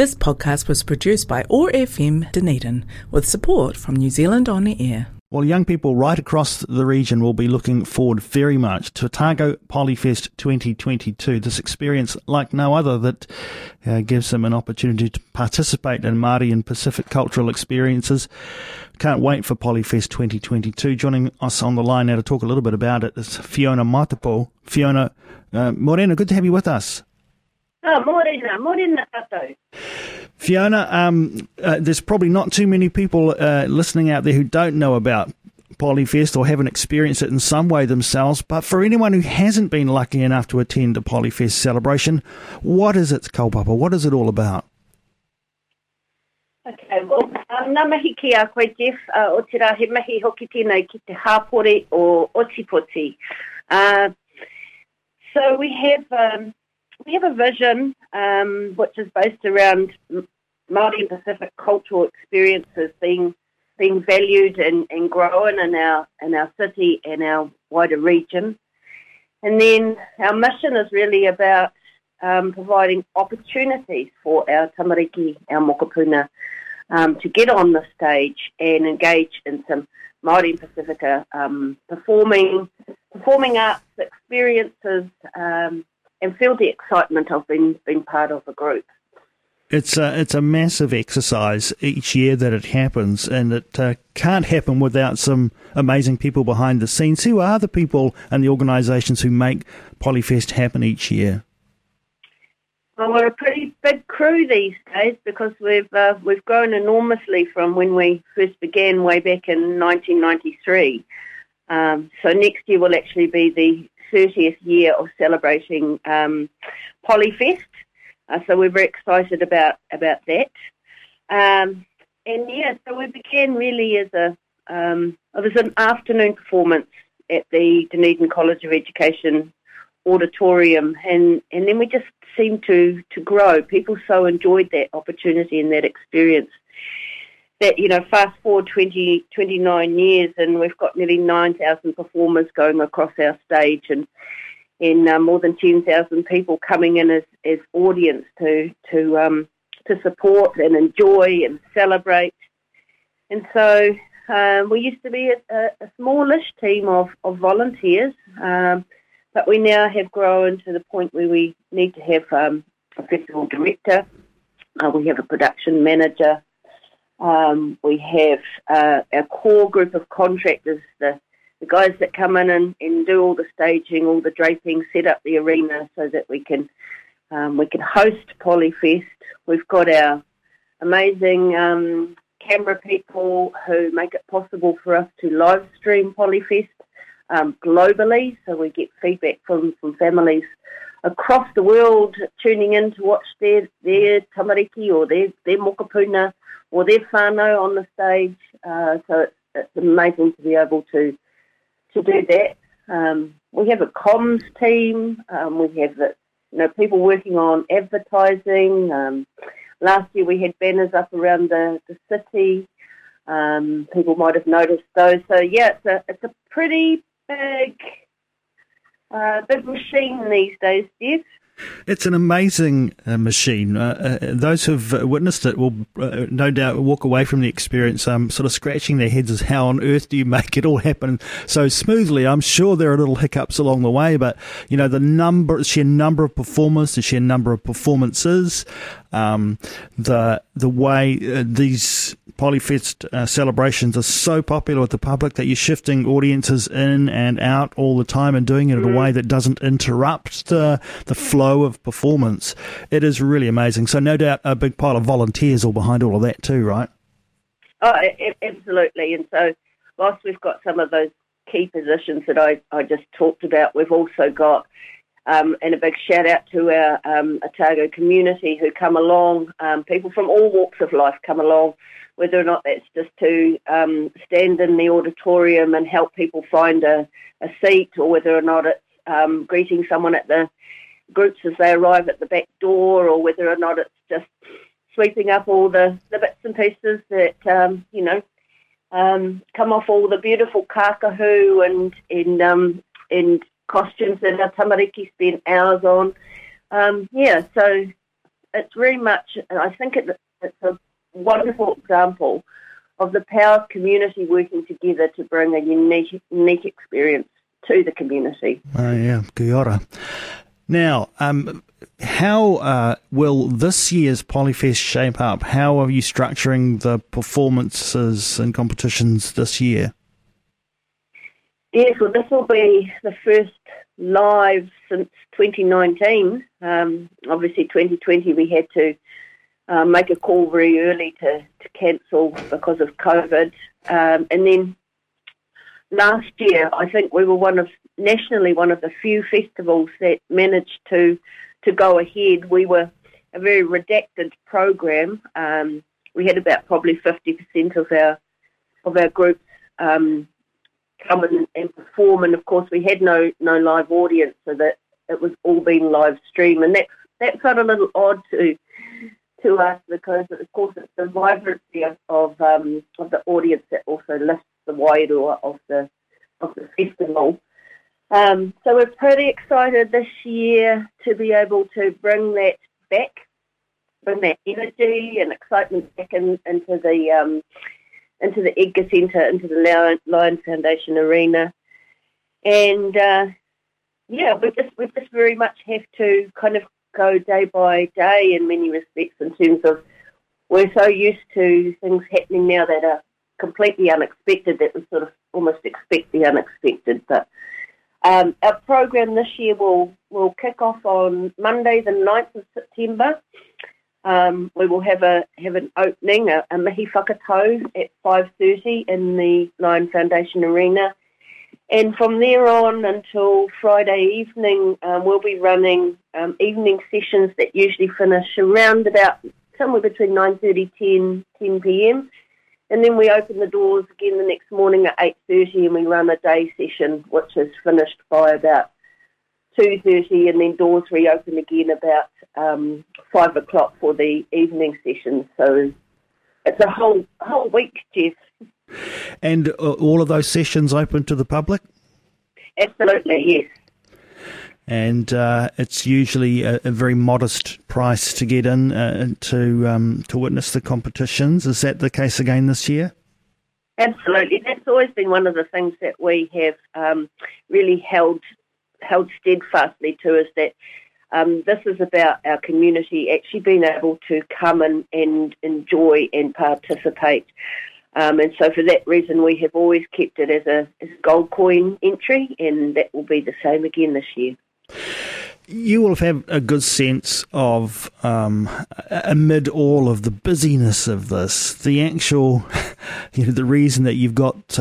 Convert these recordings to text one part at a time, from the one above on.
This podcast was produced by OAR FM Dunedin with support from New Zealand On Air. Well, young people right across the region will be looking forward very much to Otago Polyfest 2022. This experience, like no other, that gives them an opportunity to participate in Māori and Pacific cultural experiences. Can't wait for Polyfest 2022. Joining us on the line now to talk a little bit about it is Fiona Matapo. Fiona, morena, good to have you with us. Oh, morena tātou. Fiona, there's probably not too many people listening out there who don't know about Polyfest or haven't experienced it in some way themselves, but for anyone who hasn't been lucky enough to attend a Polyfest celebration, what is its kaupapa? What is it all about? Okay, well, nā mihi ki a koe, Jeff, o te rā he mihi hoki tēnei ki te hāpore o Otipoti. So we have a vision which is based around Māori and Pacific cultural experiences being valued and grown in our city and our wider region. And then our mission is really about providing opportunities for our tamariki, our mokopuna, to get on the stage and engage in some Māori and Pacifica performing arts experiences, and feel the excitement of being part of a group. It's a massive exercise each year that it happens, and it can't happen without some amazing people behind the scenes. Who are the people and the organisations who make Polyfest happen each year? Well, we're a pretty big crew these days because we've grown enormously from when we first began way back in 1993. So next year will actually be the 30th year of celebrating Polyfest, so we're very excited about that. So we began really as it was an afternoon performance at the Dunedin College of Education auditorium, and then we just seemed to grow. People so enjoyed that opportunity and that experience that, you know, fast forward 29 years and we've got nearly 9,000 performers going across our stage and more than 10,000 people coming in as audience to support and enjoy and celebrate. And so we used to be a smallish team of volunteers, but we now have grown to the point where we need to have a festival director, we have a production manager, we have our core group of contractors, the guys that come in and do all the staging, all the draping, set up the arena so that we can host Polyfest. We've got our amazing camera people who make it possible for us to live stream Polyfest globally, so we get feedback from families across the world tuning in to watch their tamariki or their mokopuna or their whānau on the stage. So it's amazing to be able to do that. We have a comms team. We have people working on advertising. Last year we had banners up around the city. People might have noticed those. So yeah, it's a pretty big machine these days, Jeff. It's an amazing machine. Those who've witnessed it will no doubt walk away from the experience sort of scratching their heads as how on earth do you make it all happen so smoothly? I'm sure there are little hiccups along the way, but, you know, the sheer number of performers, the sheer number of performances, the way these Polyfest celebrations are so popular with the public that you're shifting audiences in and out all the time and doing it in a way that doesn't interrupt the flow of performance. It is really amazing. So no doubt a big pile of volunteers all behind all of that too, right? Oh, absolutely. And so whilst we've got some of those key positions that I just talked about, we've also got and a big shout out to our Otago community who come along, people from all walks of life come along, whether or not that's just to stand in the auditorium and help people find a seat, or whether or not it's greeting someone at the groups as they arrive at the back door, or whether or not it's just sweeping up all the bits and pieces that, come off all the beautiful kākahu and costumes that our tamariki spend hours on. So it's very much, and I think it's a wonderful example of the power of community working together to bring a unique experience to the community. Oh yeah, kia ora. Now, how will this year's Polyfest shape up? How are you structuring the performances and competitions this year? Yes, well, this will be the first live since 2019. Obviously, 2020 we had to make a call very early to cancel because of COVID. And then last year, I think we were nationally one of the few festivals that managed to go ahead. We were a very redacted program. We had about probably 50% of our groups come and perform, and of course we had no live audience, so that it was all being live streamed, and that felt a little odd to us because of course it's the vibrancy of the audience that also lifts the wairua of the festival. So we're pretty excited this year to be able to bring that back, bring that energy and excitement back into the Edgar Centre, into the Lion Foundation arena, and we just very much have to kind of go day by day in many respects, in terms of we're so used to things happening now that are completely unexpected that we sort of almost expect the unexpected. But our program this year will kick off on Monday, the 9th of September. We will have an opening, a mihi whakatau at 5:30 in the Lion Foundation Arena. And from there on until Friday evening, we'll be running evening sessions that usually finish around about somewhere between 9:30 and 10pm. And then we open the doors again the next morning at 8:30 and we run a day session, which is finished by about 2:30, and then doors reopen again about 5 o'clock for the evening session. So it's a whole week, Jeff. And all of those sessions open to the public? Absolutely, yes. And it's usually a very modest price to get in to witness the competitions. Is that the case again this year? Absolutely. That's always been one of the things that we have really held steadfastly to, is that this is about our community actually being able to come and enjoy and participate. And so for that reason, we have always kept it as a gold coin entry, and that will be the same again this year. You will have had a good sense of, amid all of the busyness of this, the actual, the reason that you've got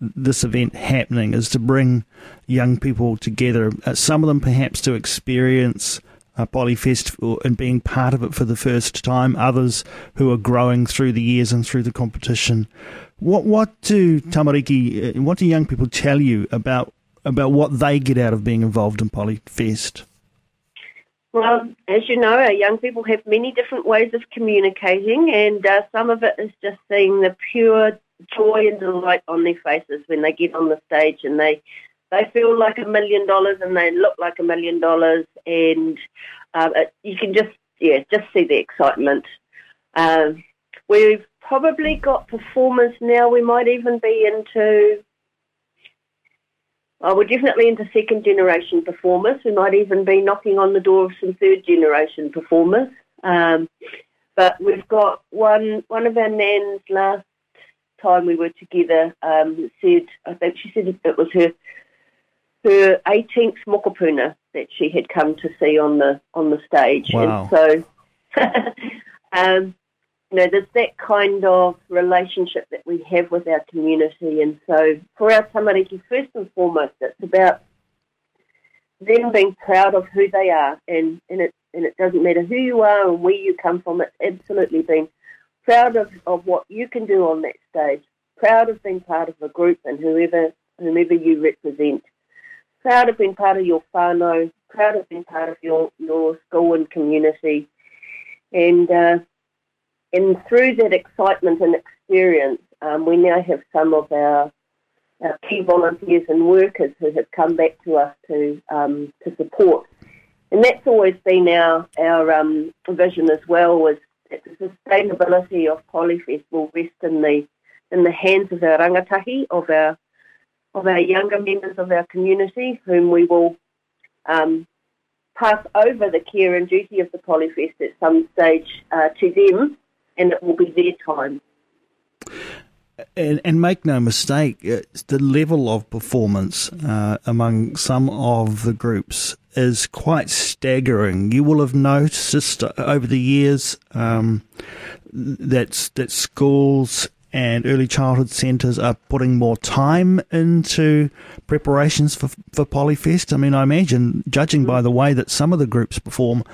this event happening is to bring young people together, some of them perhaps to experience Polyfest and being part of it for the first time, others who are growing through the years and through the competition. What do tamariki, what do young people tell you about what they get out of being involved in Polyfest? Well, as you know, our young people have many different ways of communicating, and some of it is just seeing the pure joy and delight on their faces when they get on the stage, and they feel like $1 million and they look like $1 million, and you can just see the excitement. We've probably got performers now. We might even be we're definitely into second generation performers. We might even be knocking on the door of some third generation performers. But we've got one of our nans last time we were together said, I think she said it was her 18th mokopuna that she had come to see on the stage. Wow. And so there's that kind of relationship that we have with our community, and so for our tamariki, first and foremost, it's about them being proud of who they are, and it doesn't matter who you are and where you come from. It's absolutely being proud of what you can do on that stage, proud of being part of a group and whomever you represent, proud of being part of your whānau, proud of being part of your school and community. And through that excitement and experience, we now have some of our key volunteers and workers who have come back to us to support And that's always been our vision as well, was that the sustainability of Polyfest will rest in the hands of our rangatahi, of our younger members of our community, whom we will pass over the care and duty of the Polyfest at some stage to them, and it will be their time. And make no mistake, it's the level of performance among some of the groups is quite staggering. You will have noticed over the years that schools and early childhood centres are putting more time into preparations for Polyfest. I mean, I imagine, judging by the way that some of the groups perform,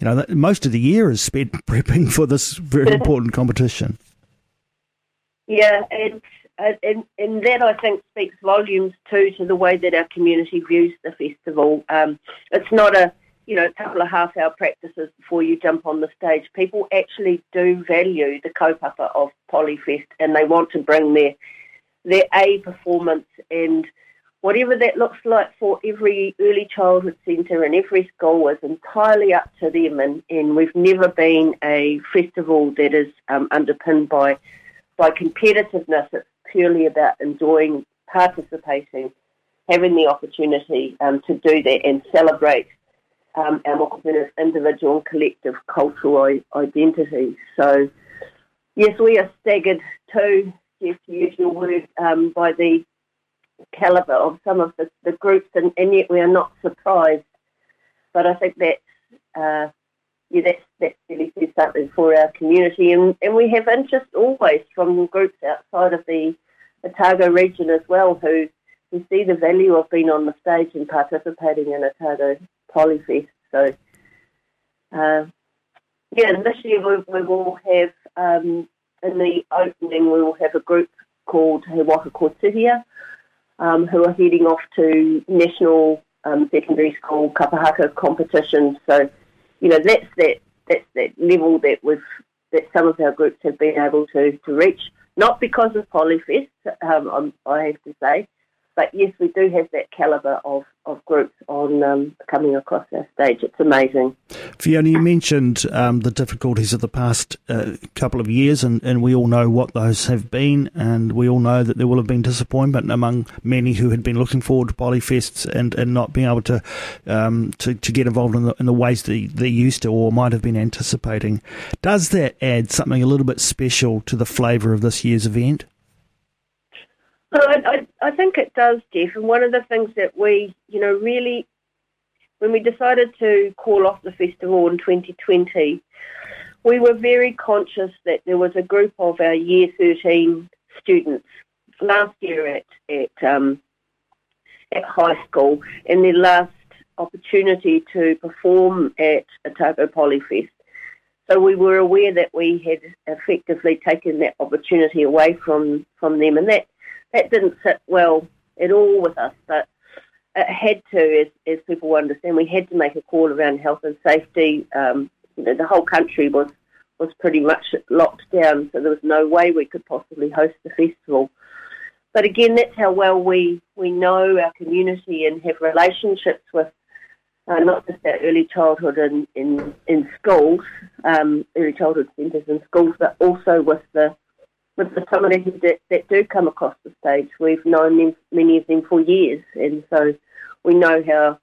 you know, most of the year is spent prepping for this very important competition. Yeah, and that, I think, speaks volumes too to the way that our community views the festival. It's not a couple of half-hour practices before you jump on the stage. People actually do value the kaupapa of Polyfest, and they want to bring their A performance, and whatever that looks like for every early childhood centre and every school is entirely up to them, and we've never been a festival that is underpinned by competitiveness. It's purely about enjoying, participating, having the opportunity to do that and celebrate our mokopuna's individual and collective cultural identity. So, yes, we are staggered too, Jeff, to use your word, by the calibre of some of the groups, and yet we are not surprised. But I think that's really says something for our community, and we have interest always from groups outside of the Otago region as well, who see the value of being on the stage and participating in Otago Polyfest. So, this year we will have, in the opening, we will have a group called He Waka Kotihia, who are heading off to national secondary school kapahaka competitions. So, you know, that's that level that some of our groups have been able to reach, not because of Polyfest, I have to say, but yes, we do have that calibre of groups on coming across our stage. It's amazing. Fiona, you mentioned the difficulties of the past couple of years, and we all know what those have been, and we all know that there will have been disappointment among many who had been looking forward to Polyfests and not being able to get involved in the ways that they used to or might have been anticipating. Does that add something a little bit special to the flavour of this year's event? I think it does, Jeff, and one of the things that we, you know, really, when we decided to call off the festival in 2020, we were very conscious that there was a group of our Year 13 students last year at high school, and their last opportunity to perform at Otago Polyfest. So we were aware that we had effectively taken that opportunity away from them, and that didn't sit well at all with us, but it had to, as people understand, we had to make a call around health and safety. The whole country was pretty much locked down, so there was no way we could possibly host the festival. But again, that's how well we know our community and have relationships with not just our early childhood in schools, early childhood centres in schools, but also with the tamariki that do come across the stage. We've known them, many of them, for years, and so we know how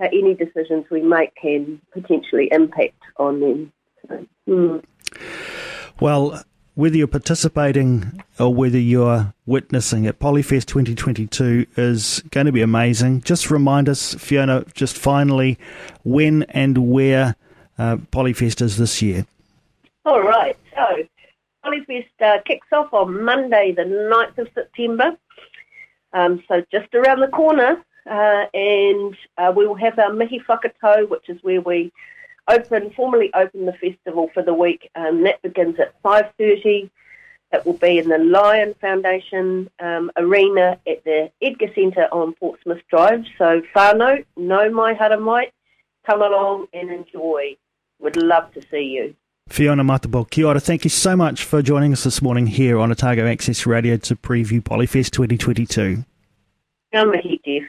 any decisions we make can potentially impact on them. So, Well, whether you're participating or whether you're witnessing at Polyfest 2022 is going to be amazing. Just remind us, Fiona, just finally, when and where Polyfest is this year. All right, so Polyfest kicks off on Monday, the 9th of September, so just around the corner, and we will have our mihi whakatau, which is where we formally open the festival for the week, and that begins at 5:30. It will be in the Lion Foundation arena at the Edgar Centre on Portsmouth Drive, so whānau, nau mai hara mai, come along and enjoy. Would love to see you. Fiona Matapo, kia ora. Thank you so much for joining us this morning here on Otago Access Radio to preview Polyfest 2022. Kia mihi, Jeff.